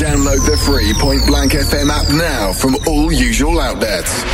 Download the free Point Blank FM app now from all usual outlets.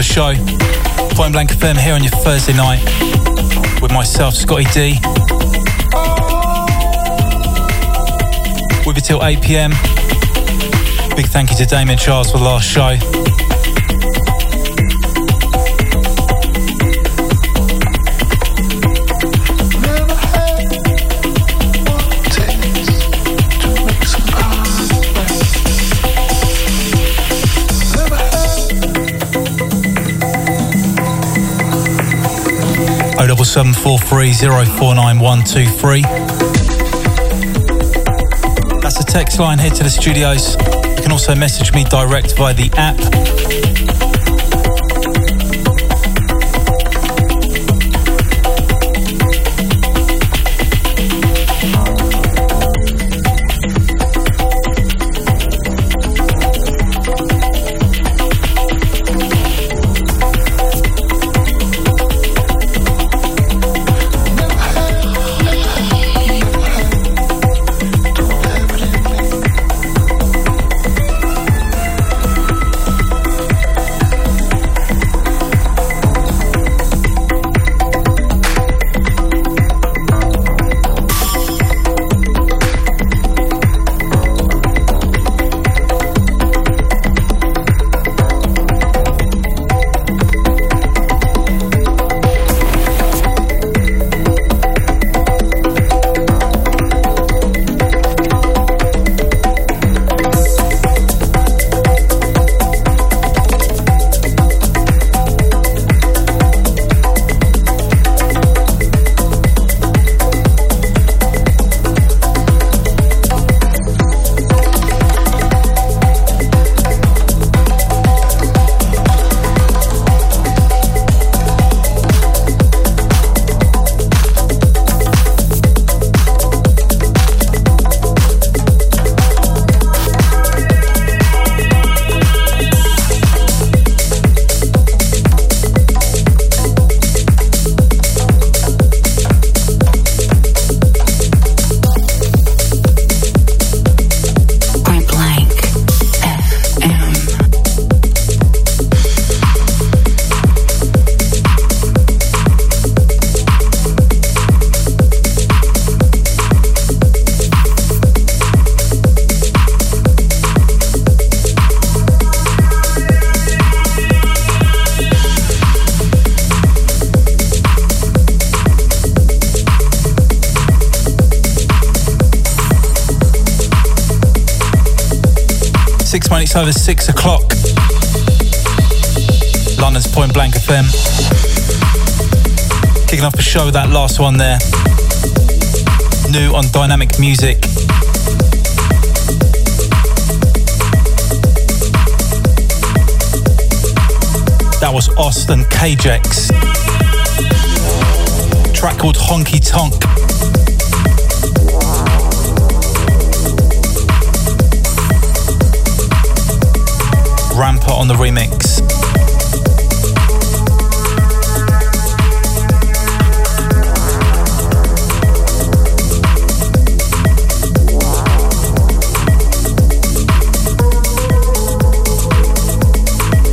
Show Point Blank FM here on your Thursday night with myself, Scotty D. We'll be till 8 p.m. Big thank you to Damian Charles for the last show. 07743 049123. That's the text line here to the studios. You can also message me direct via the app. It's over 6 o'clock. London's Point Blank FM. Kicking off the show with that last one there. New on Dynamic Music. That was Austin Kajax. Track called Honky Tonk. Ramper on the remix.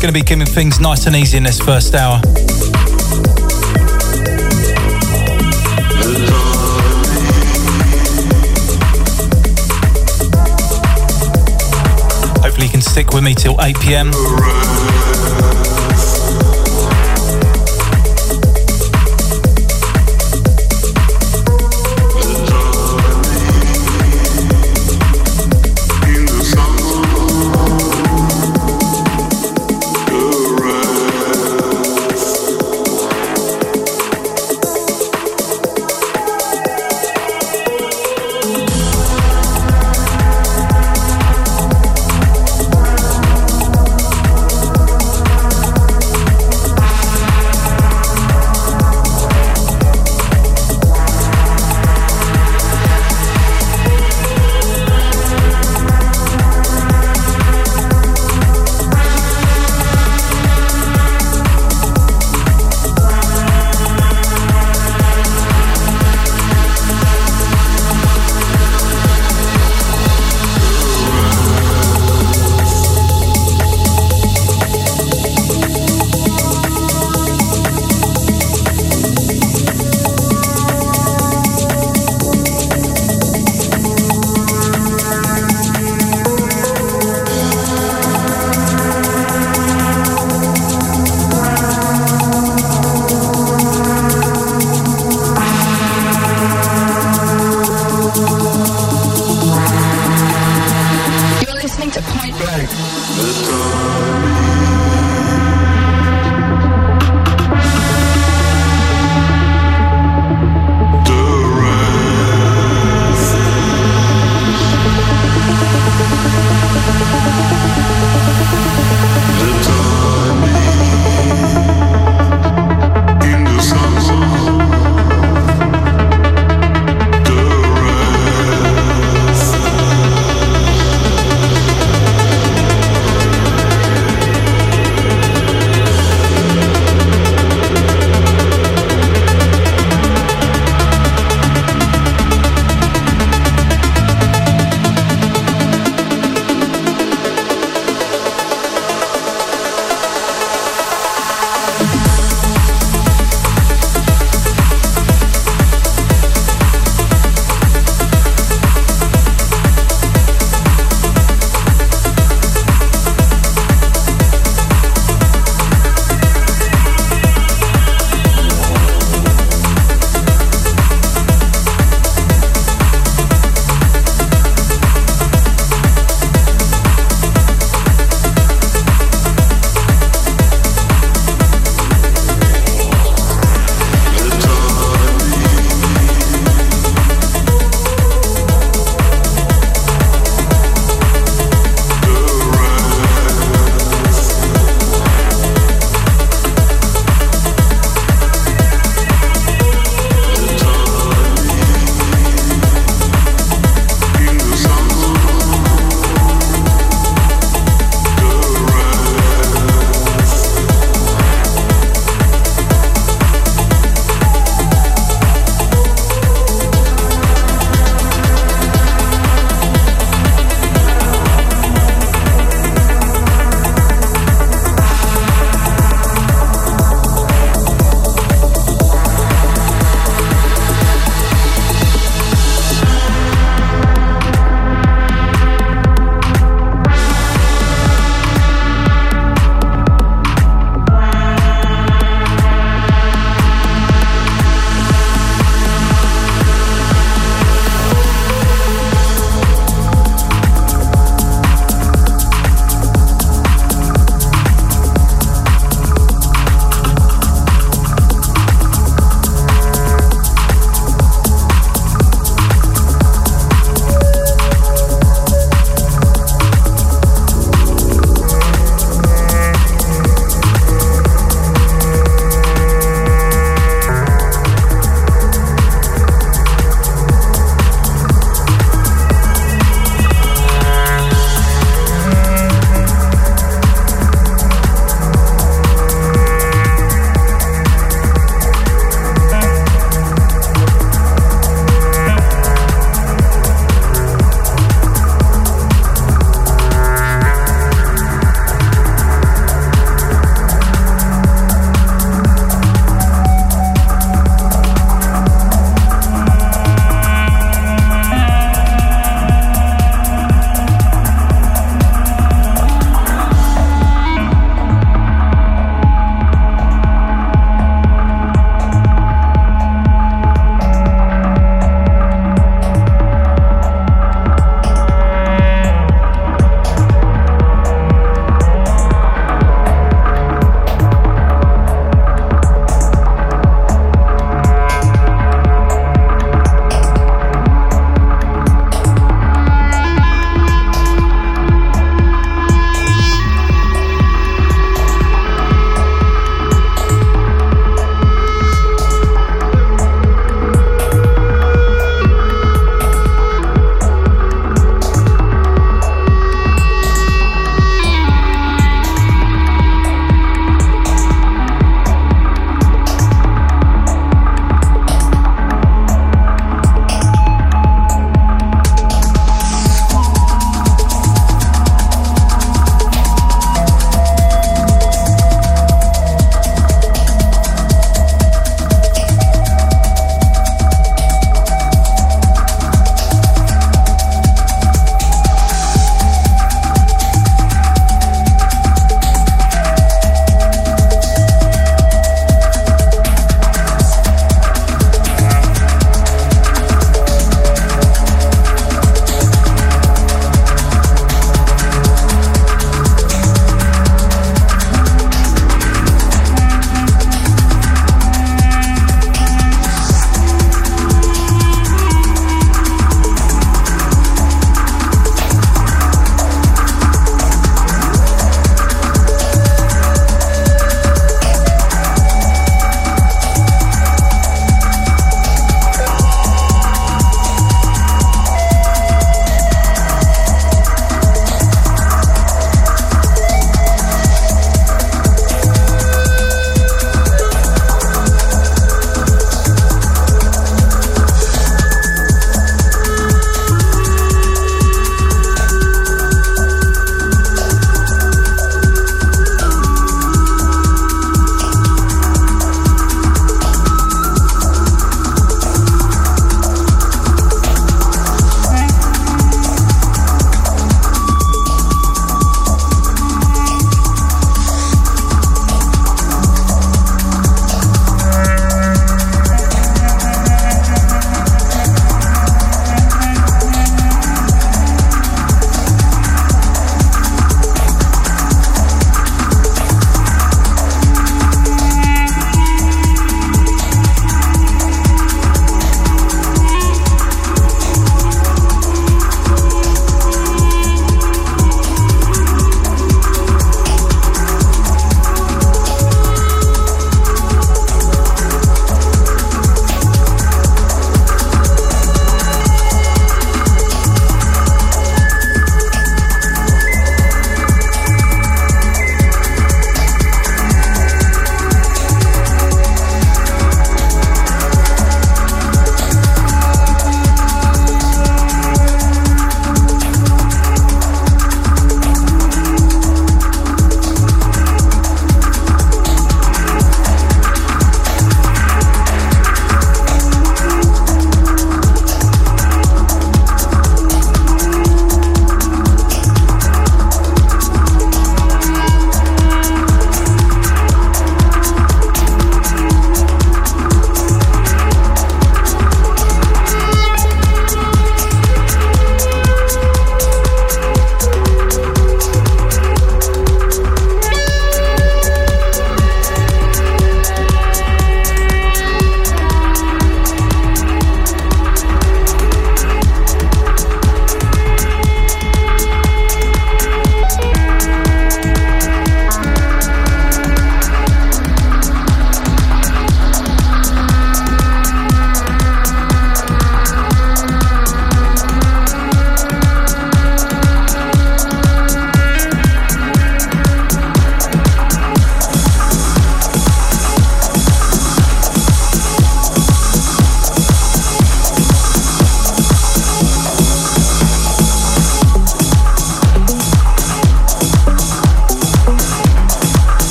Gonna be keeping things nice and easy in this first hour. You can stick with me till 8 p.m.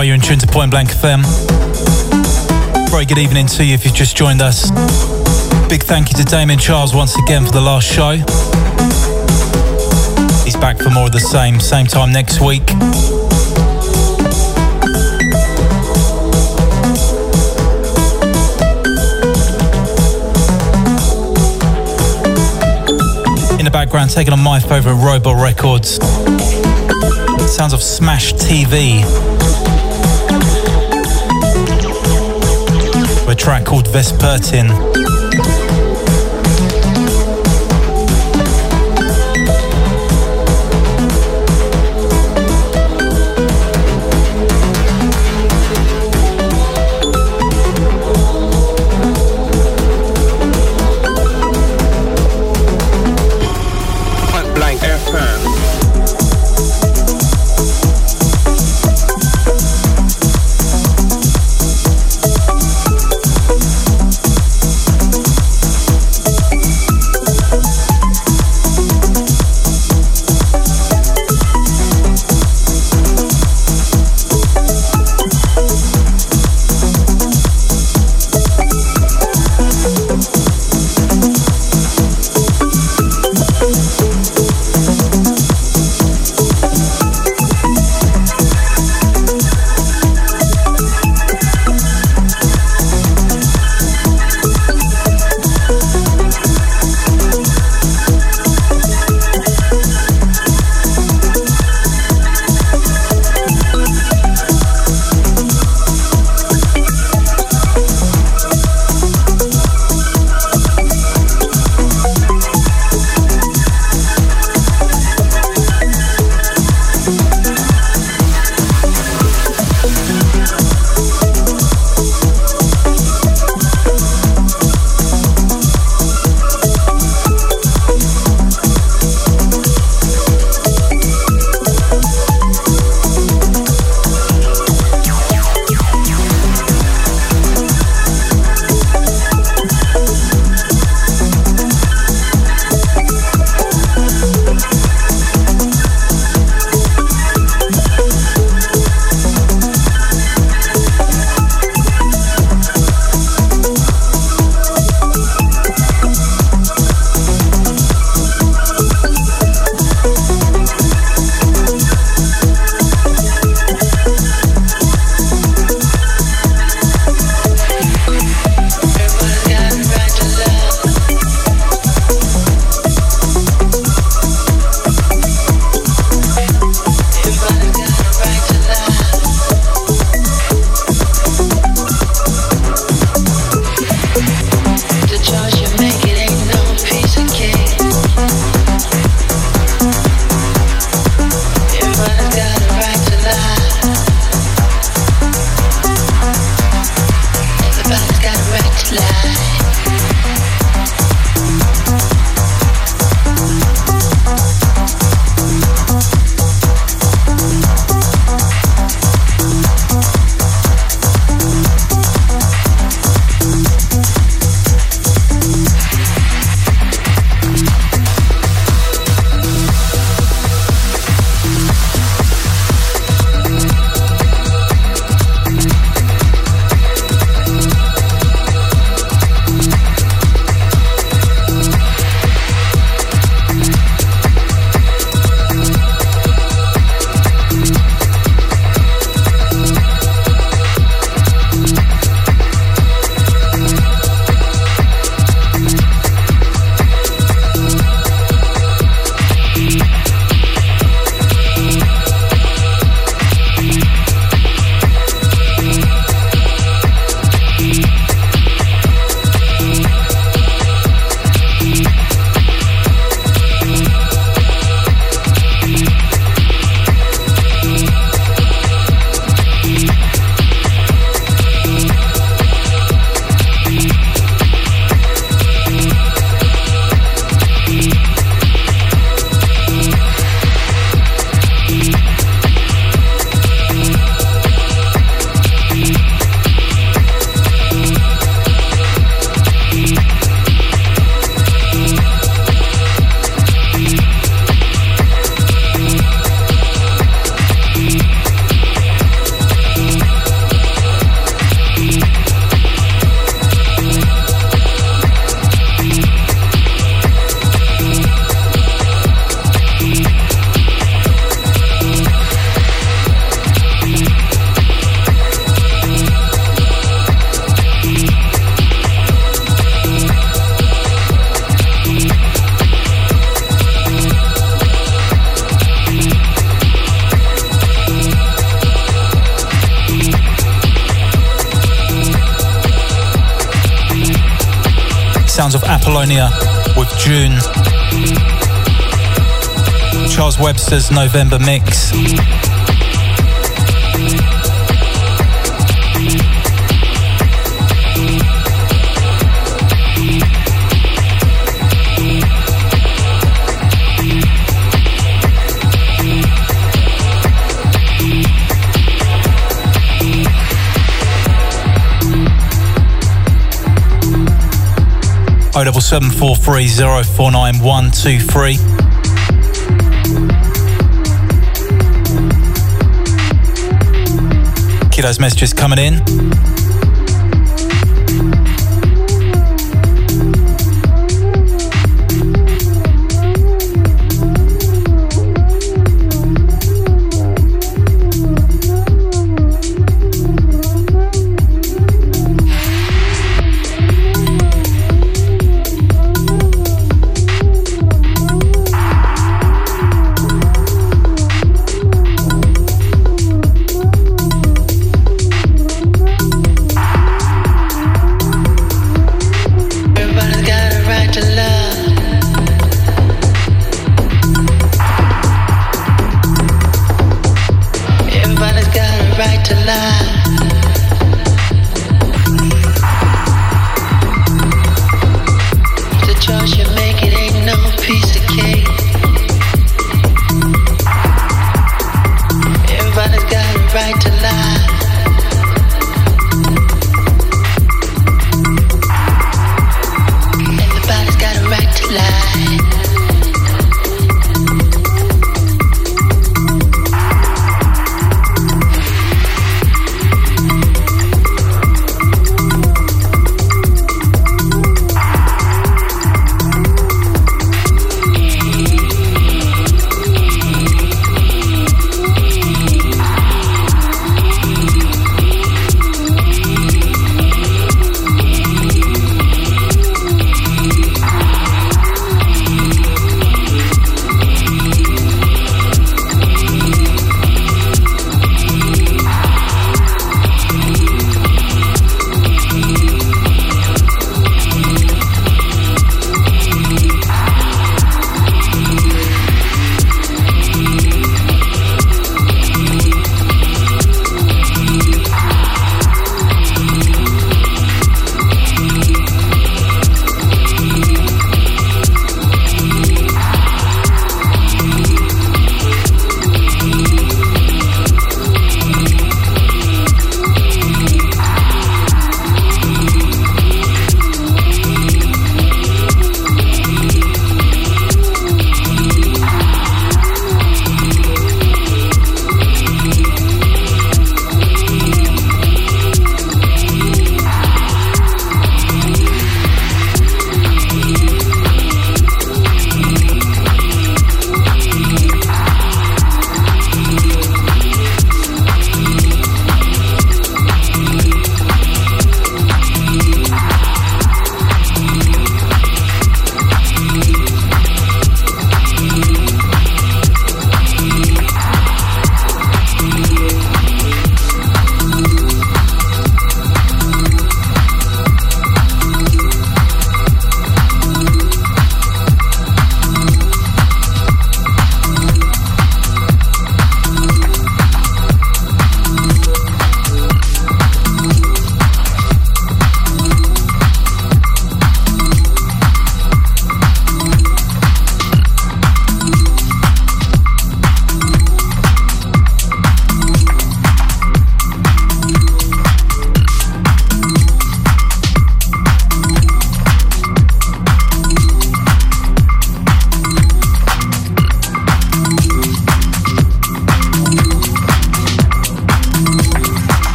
Fly, you're in tune to Point Blank FM. Very good evening to you if you've just joined us. Big thank you to Damian Charles once again for the last show. He's back for more of the same time next week. In the background, taking on My Favourite Robot Records. Sounds of Smash TV. A track called Vespertine. Apollonia with June. Charles Webster's November mix. O 7743049123. Kiddo's messages coming in.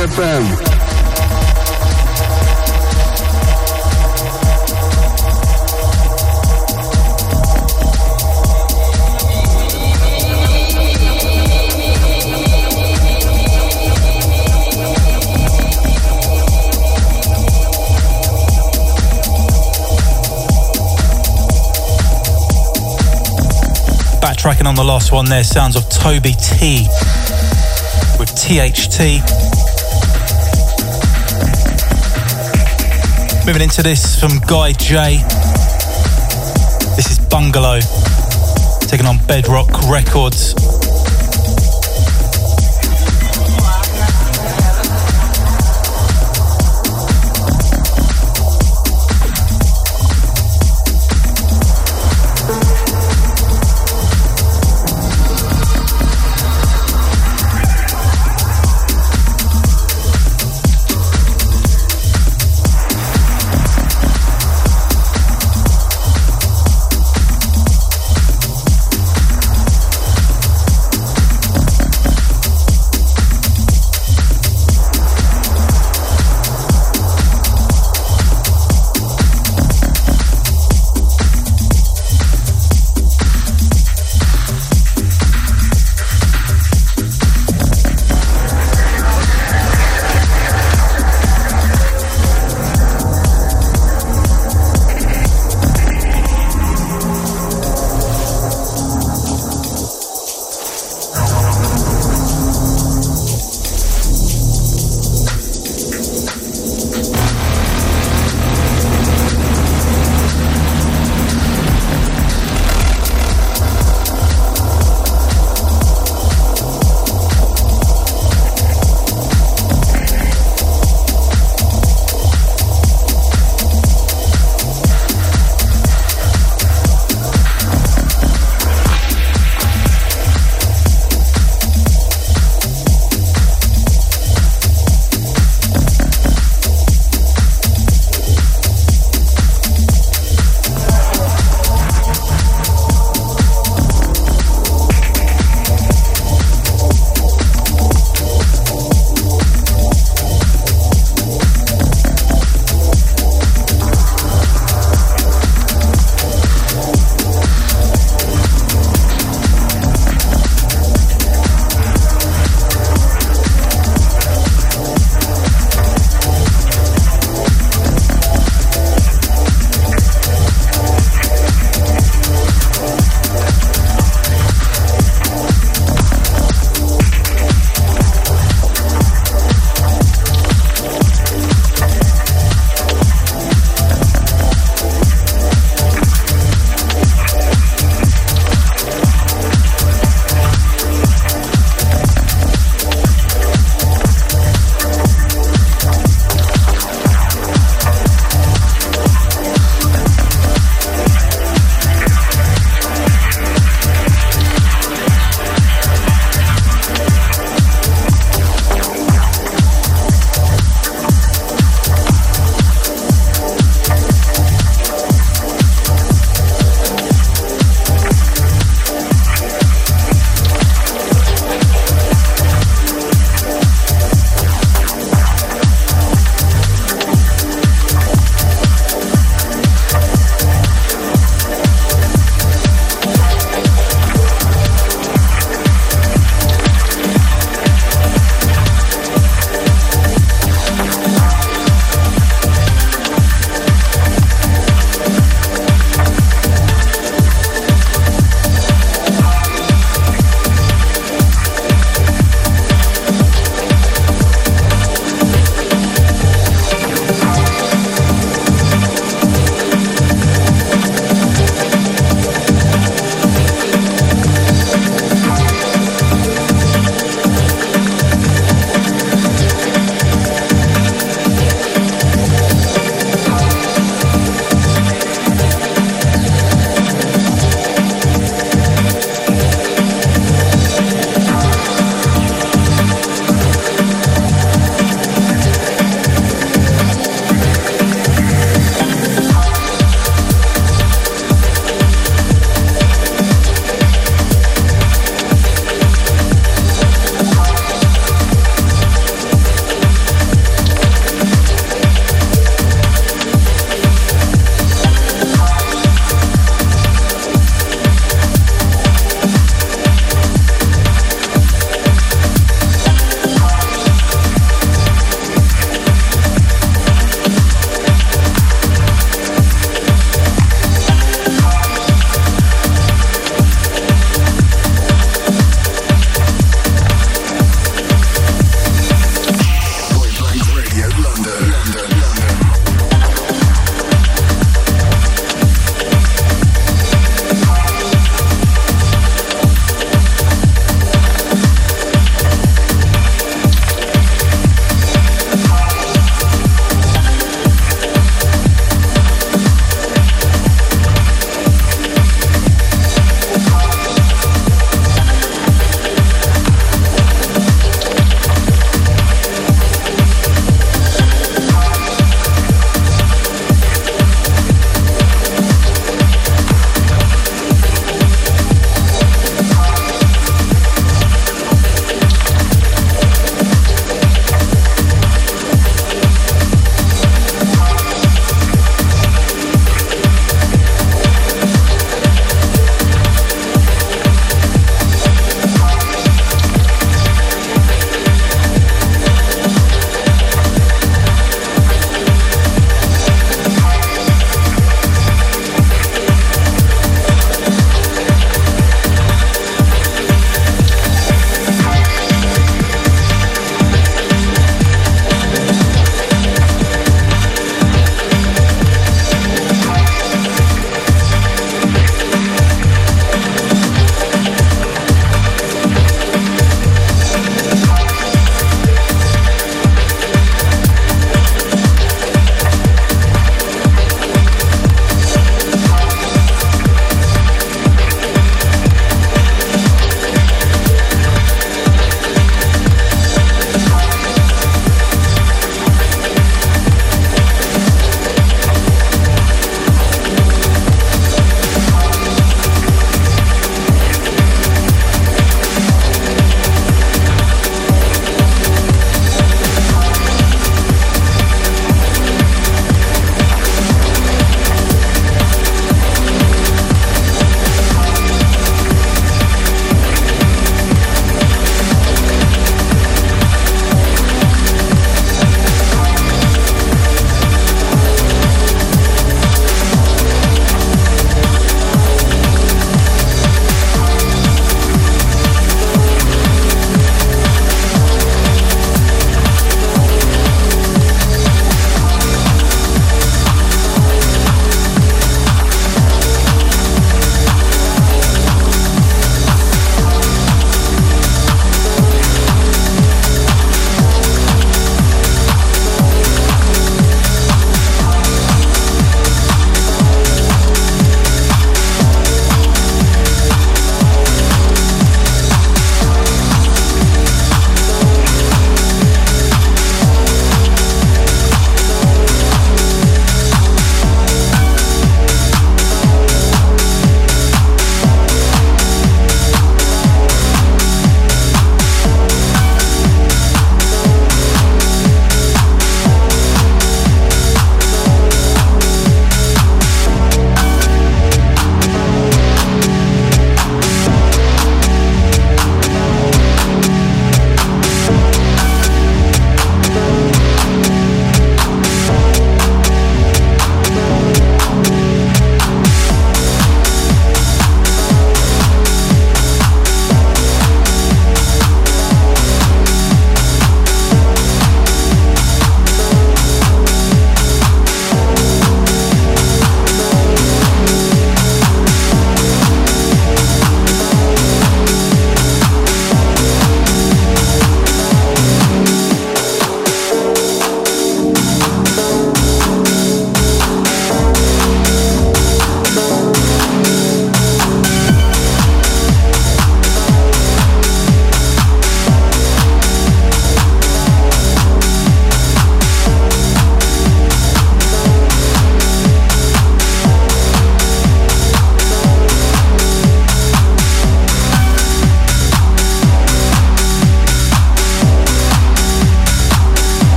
FM. Tracking on the last one there, sounds of Toby T with THT. Moving into this from Guy J. This is Bungalow, taken on Bedrock Records.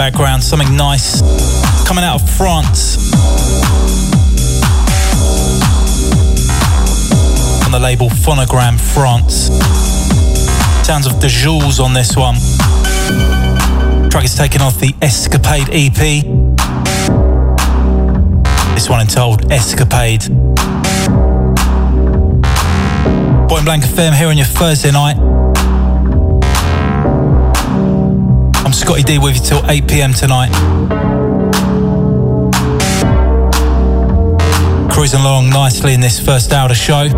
background, something nice coming out of France on the label Phonogram France. Sounds of De Jules on this one. Track is taken off the Escapade EP. This one entitled Escapade. Point Blank FM here on your Thursday night. I'm Scotty D with you till 8 PM tonight. Cruising along nicely in this first hour of the show.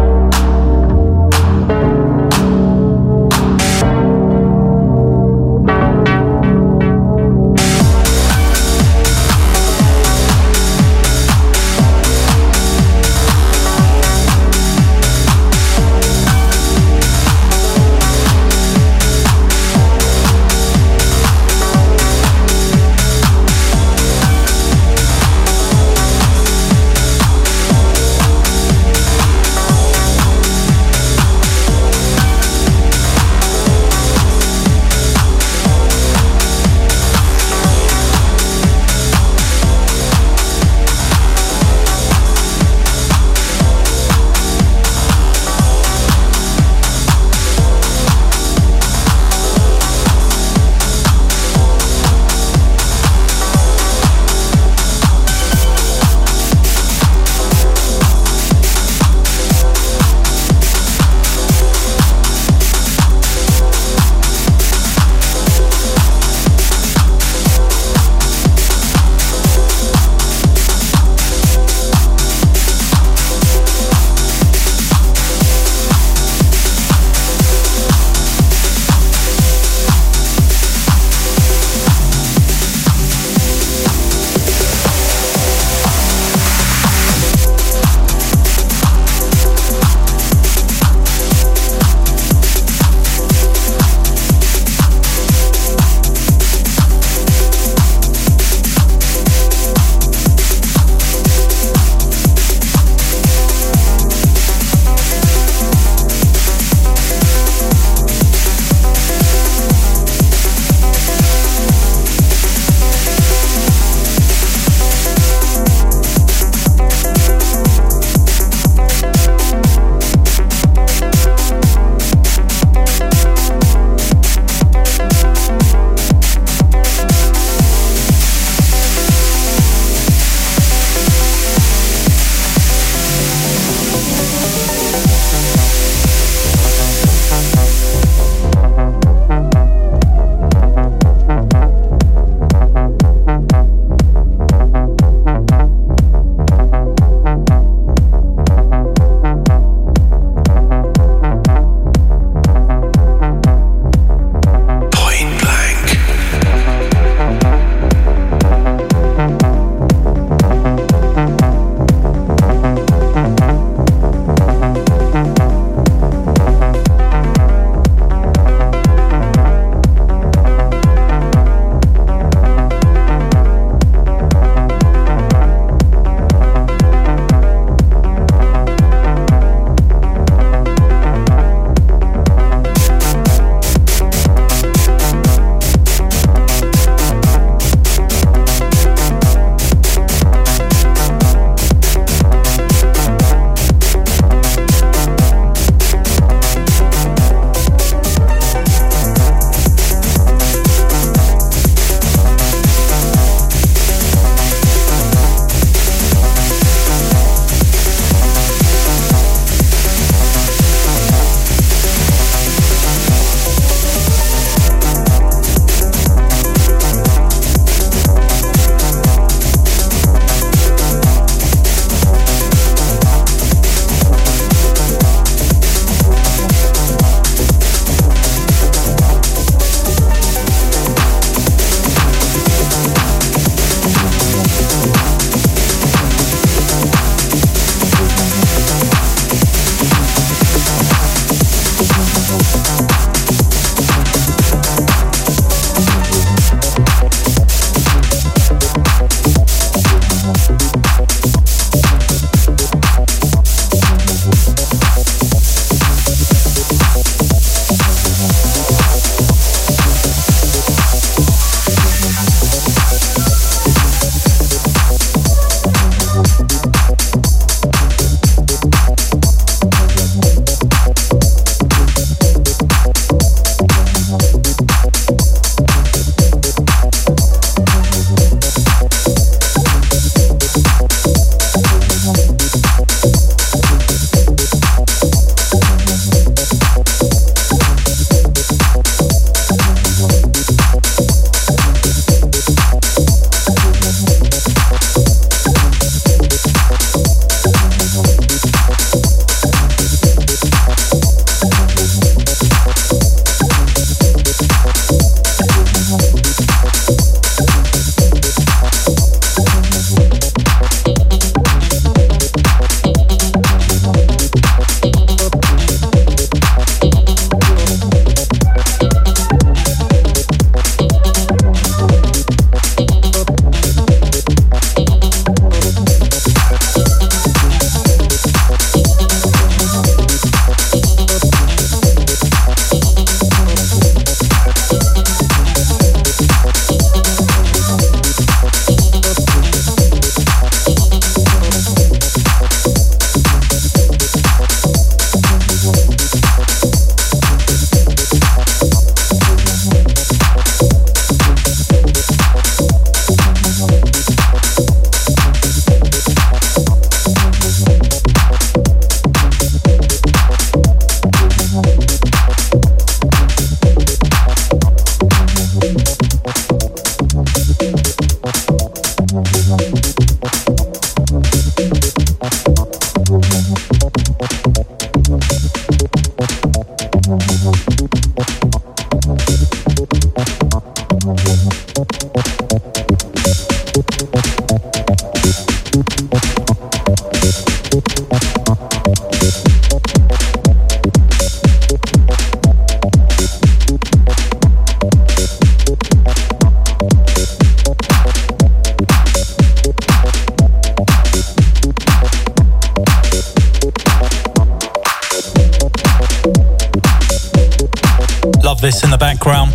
Bliss in the background.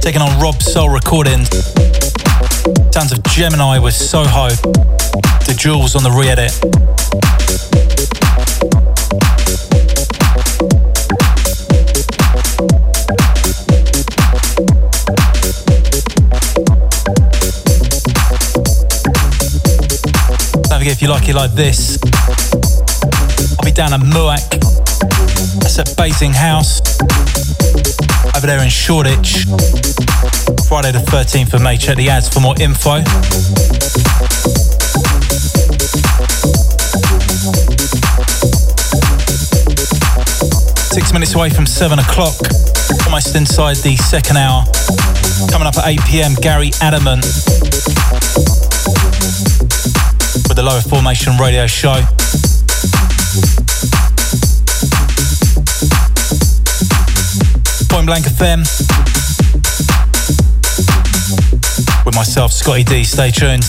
Taking on Rob Soul Recordings. Sounds of Gemini with Soho. De Jules on the re-edit. Don't forget, if you like it like this, I'll be down at MUAC. That's at Basing House over there in Shoreditch, Friday the 13th of May. Check the ads for more info. Six minutes away from 7 o'clock, almost inside the second hour. Coming up at 8 p.m, Gary Adamant with the Lower Formation Radio Show. Point Blank FM with myself, Scotty D. Stay tuned.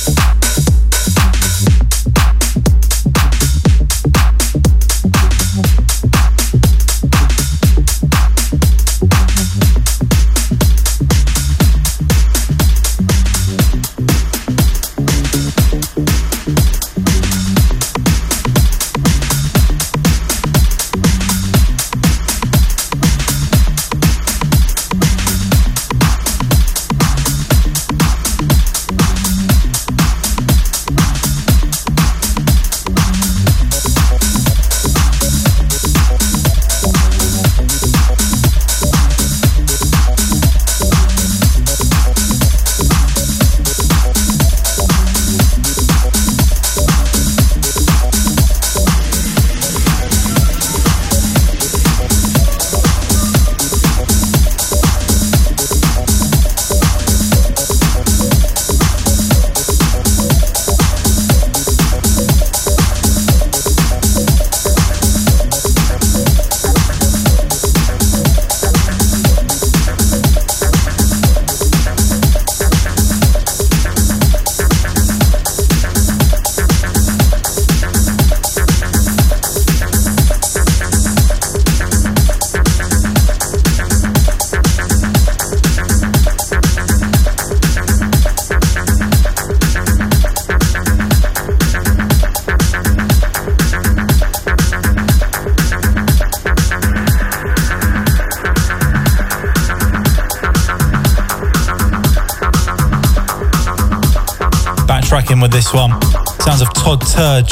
Tracking with this one. Sounds of Todd Turge,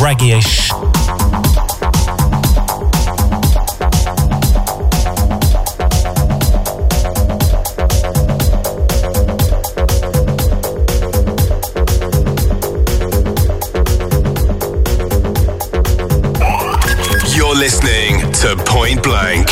Raggy-ish. You're listening to Point Blank.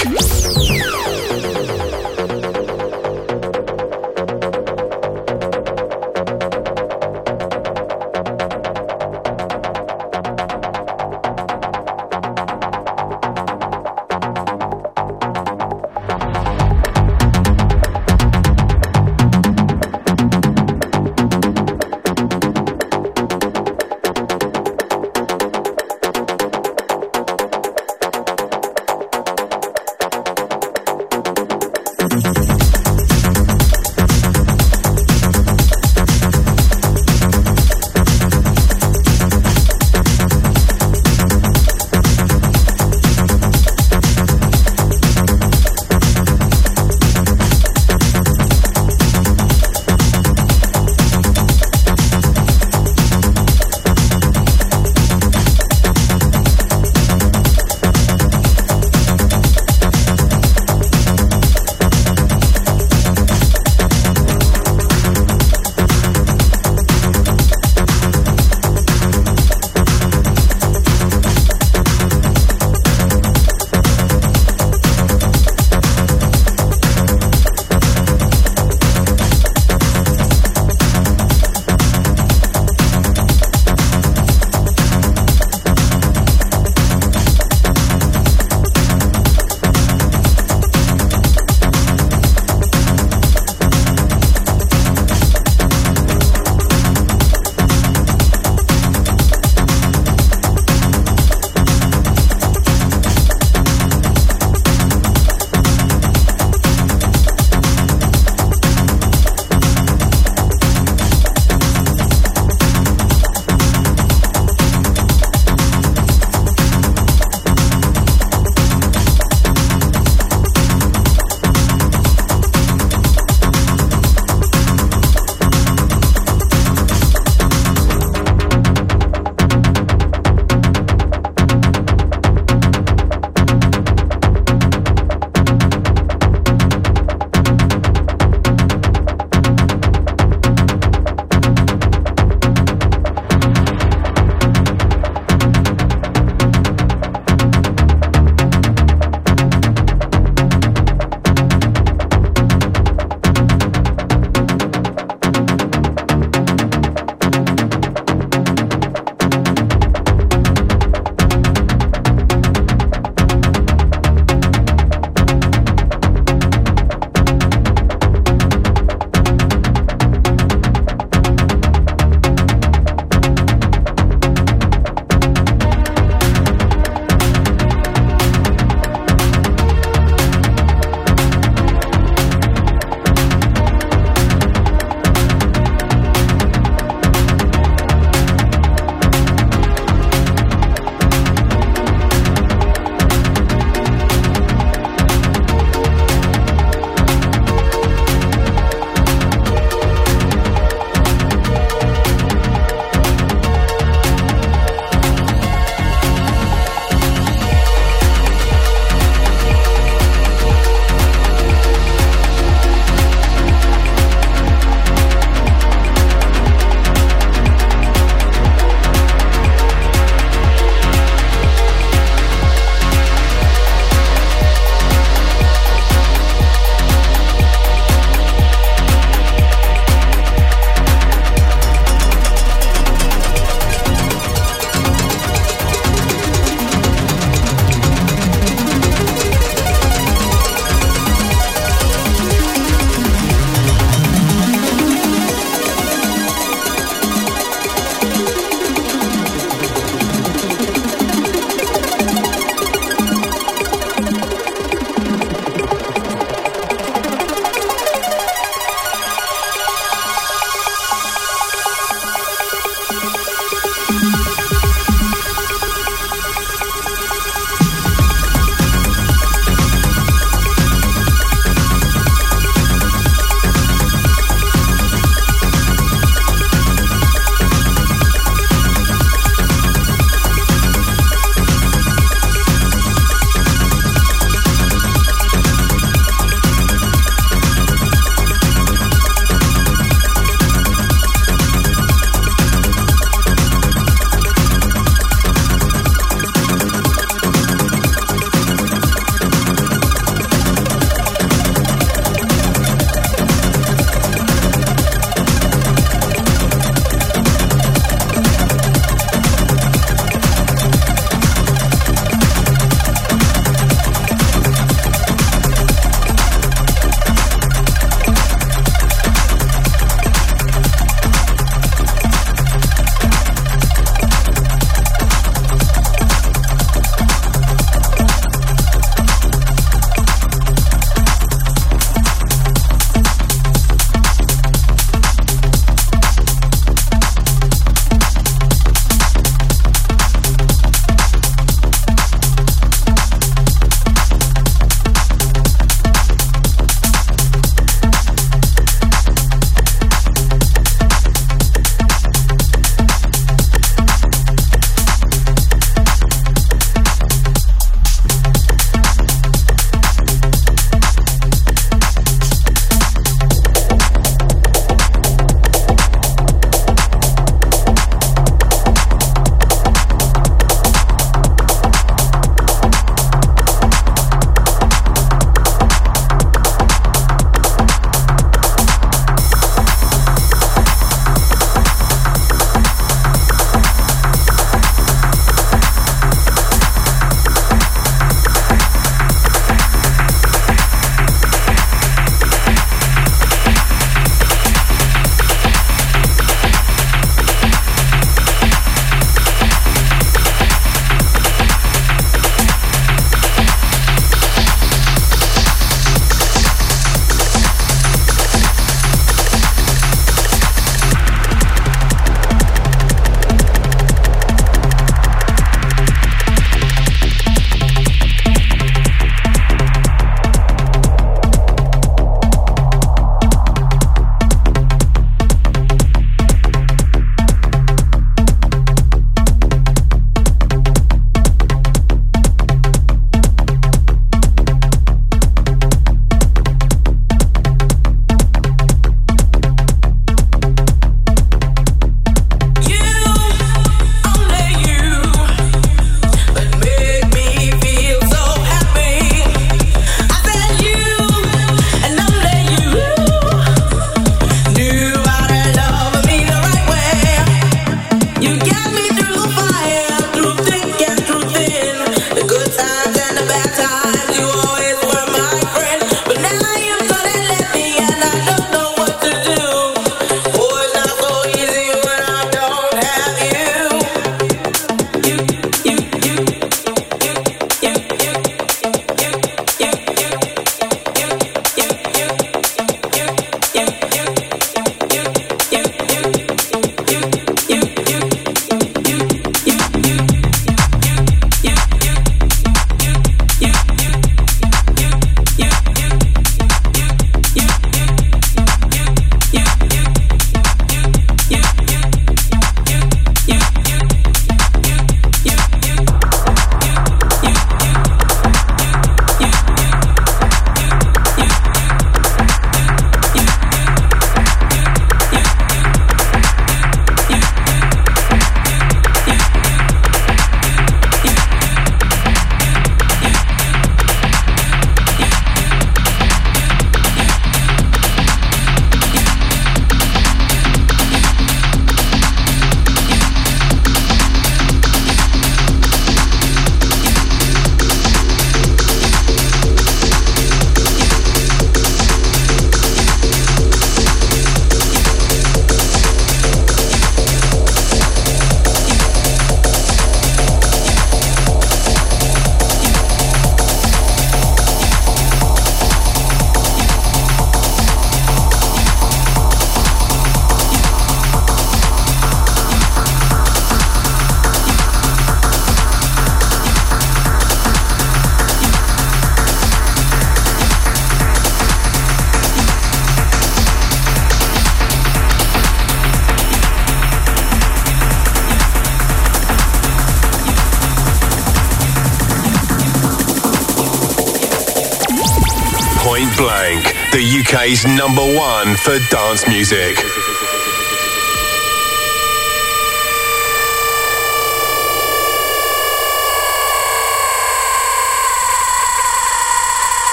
Point Blank, the UK's #1 for dance music.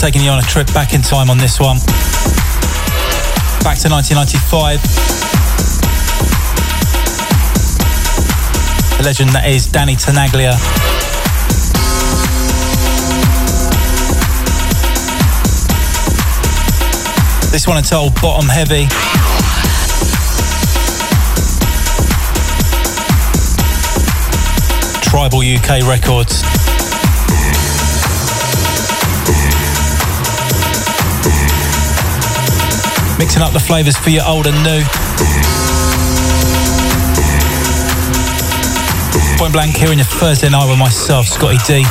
Taking you on a trip back in time on this one. Back to 1995. The legend that is Danny Tenaglia. This one it's all bottom heavy. Tribal UK Records. Mixing up the flavours for your old and new. Point Blank here in the Thursday night with myself, Scotty D.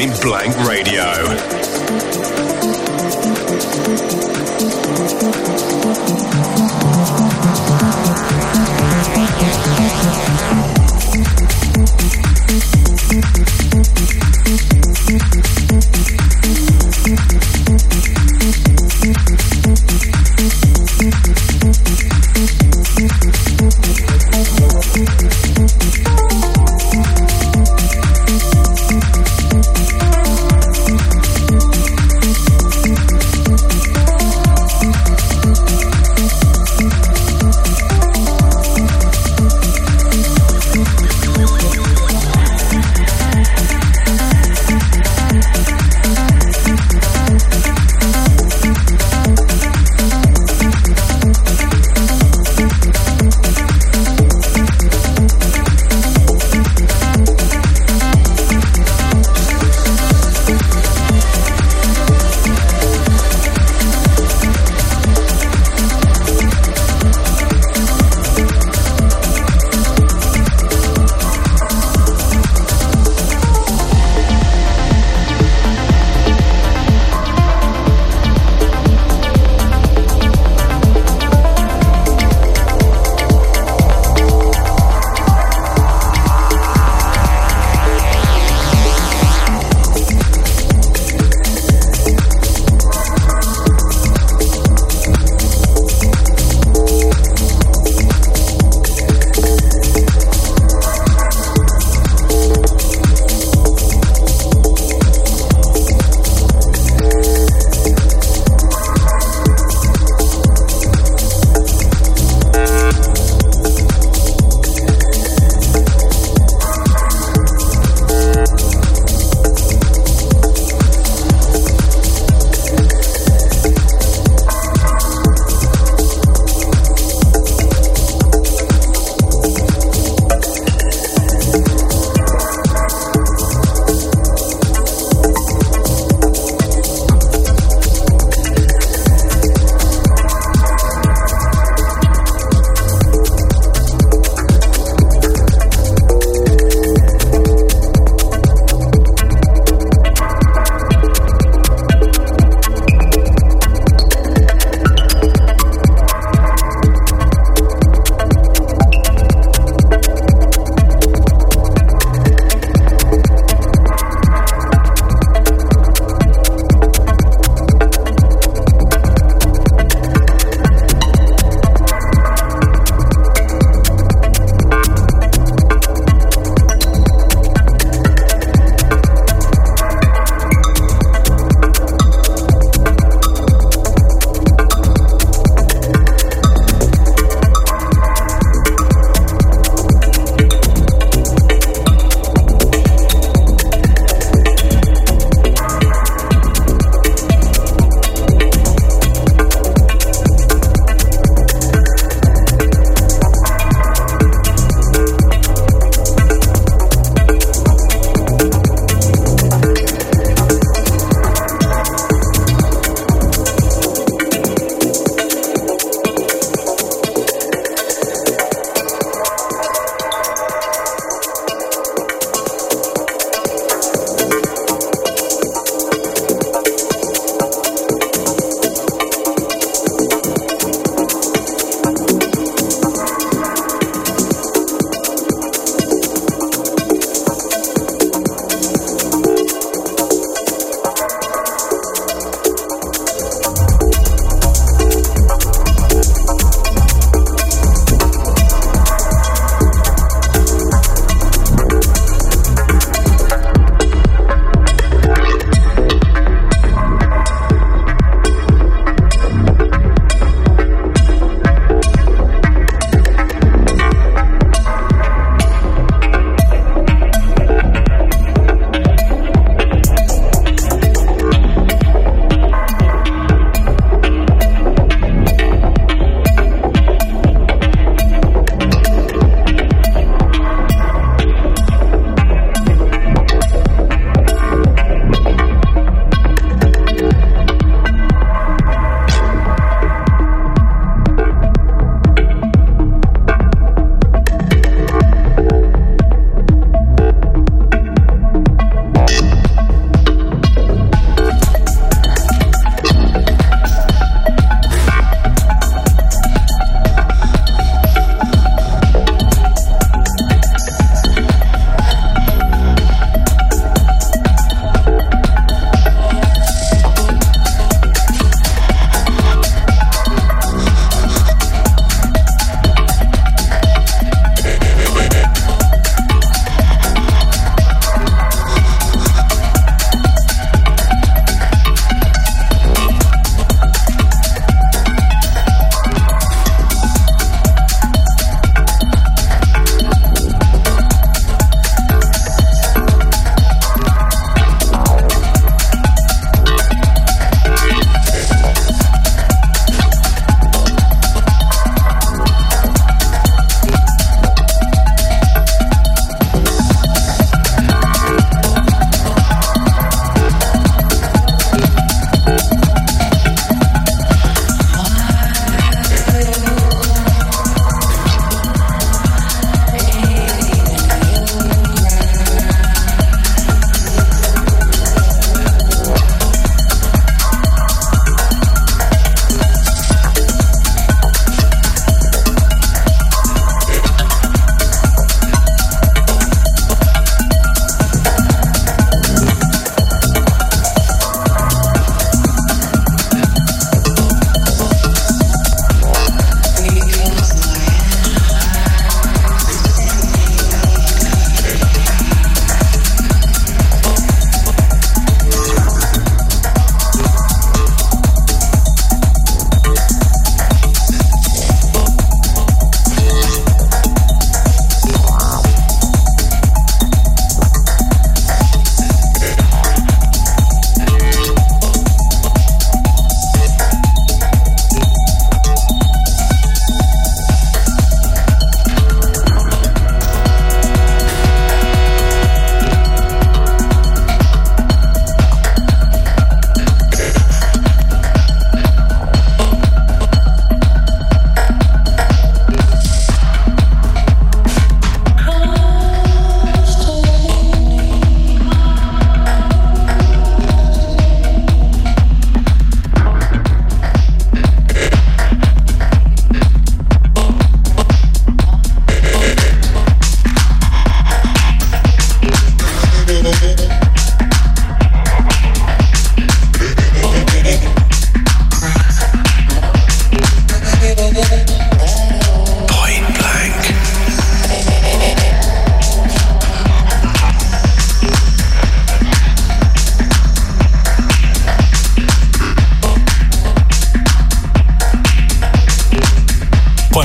Point Blank Radio.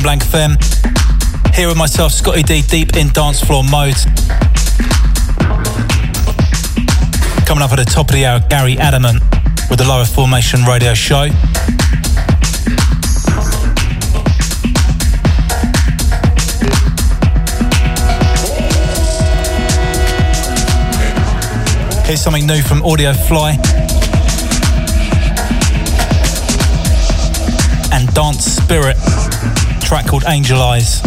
Blank FM. Here with myself, Scotty D, deep in dance floor mode. Coming up at the top of the hour, Gary Adamant with the Lower Formation Radio Show. Here's something new from Audio Fly and Dance Spirit, a track called Angel Eyes.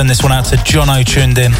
Send this one out to Jono, tuned in.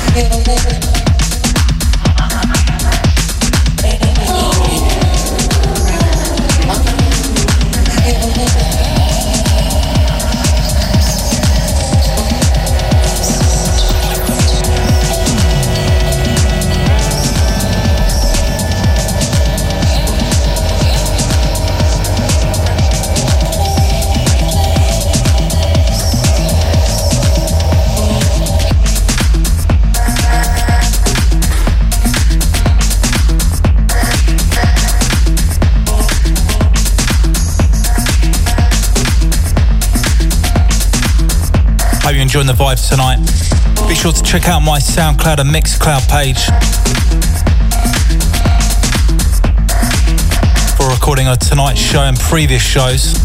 Enjoying the vibes tonight. Be sure to check out my SoundCloud and MixCloud page for a recording of tonight's show and previous shows.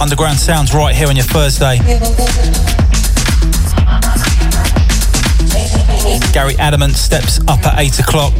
Underground sounds right here on your Thursday. Gary Adamant steps up at 8 o'clock.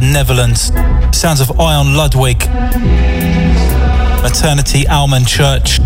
the Netherlands. Sounds of Ion Ludwig, Maternity Almond Church.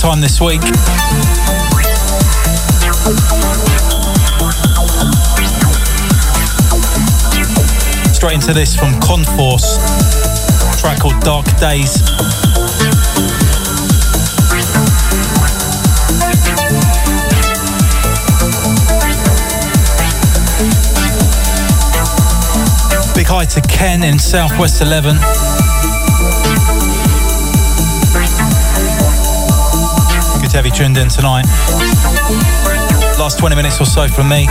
Time this week. Straight into this from Conforce, a track called Dark Days. Big hi to Ken in Southwest 11. To have you tuned in tonight. Last 20 minutes or so from me.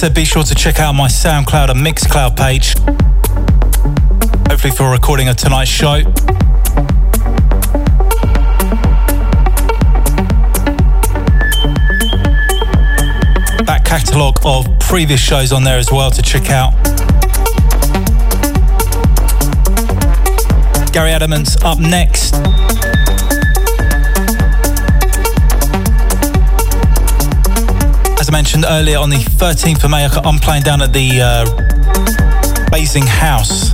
So be sure to check out my SoundCloud and MixCloud page, hopefully for a recording of tonight's show. That catalogue of previous shows on there as well to check out. Gary Adamant's up next. Mentioned earlier, on the 13th of May I'm playing down at the Basing House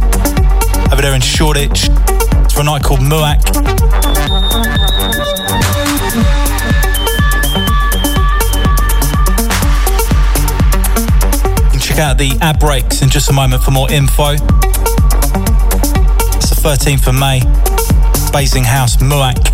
over there in Shoreditch. It's for a night called MUAC. You can check out the ad breaks in just a moment for more info. It's the 13th of May, Basing House, MUAC.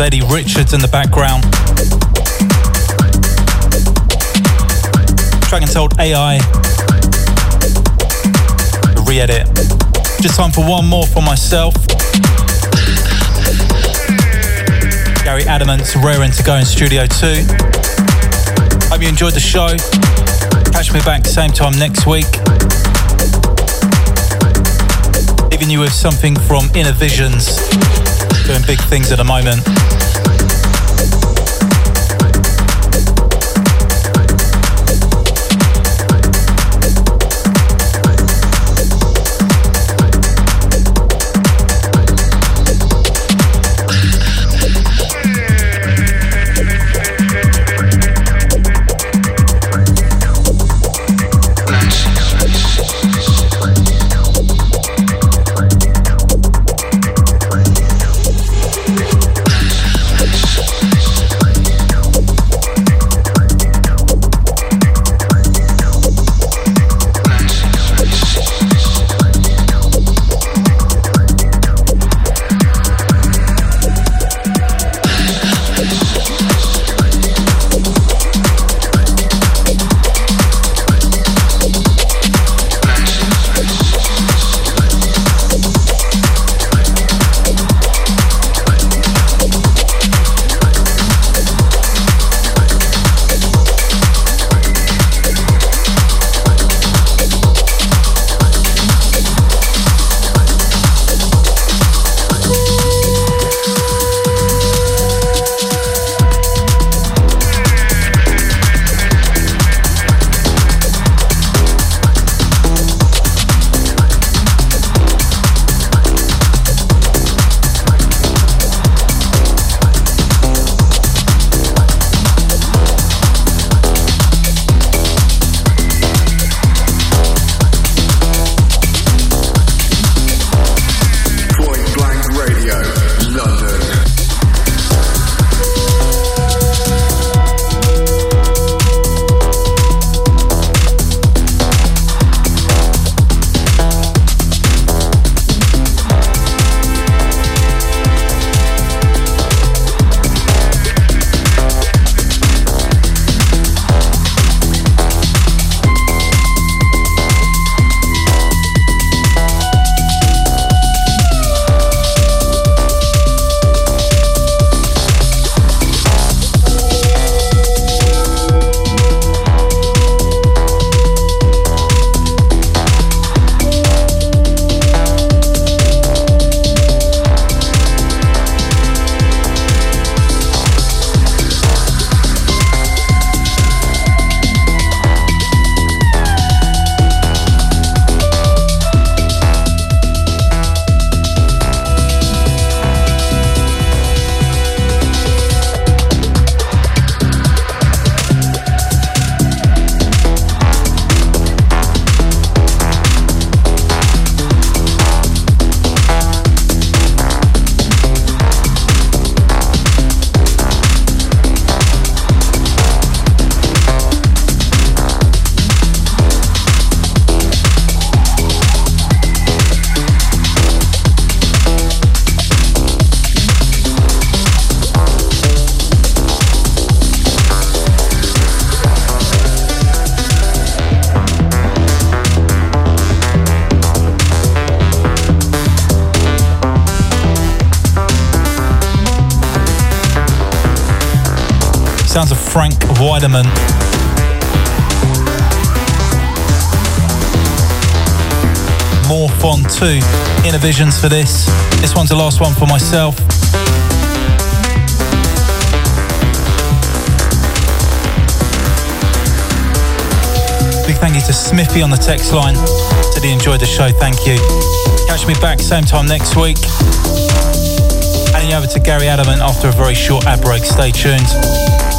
of Eddie Richards in the background. Track entitled AI, the re-edit. Just time for one more for myself. Gary Adamant, raring to go in Studio 2. Hope you enjoyed the show. Catch me back same time next week. Leaving you with something from Inner Visions, doing big things at the moment. Sounds of Frank Weideman. More Font 2, Inner Visions for this. This one's the last one for myself. Big thank you to Smithy on the text line. Said he enjoyed the show, thank you. Catch me back same time next week. Handing you over to Gary Adamant after a very short ad break. Stay tuned.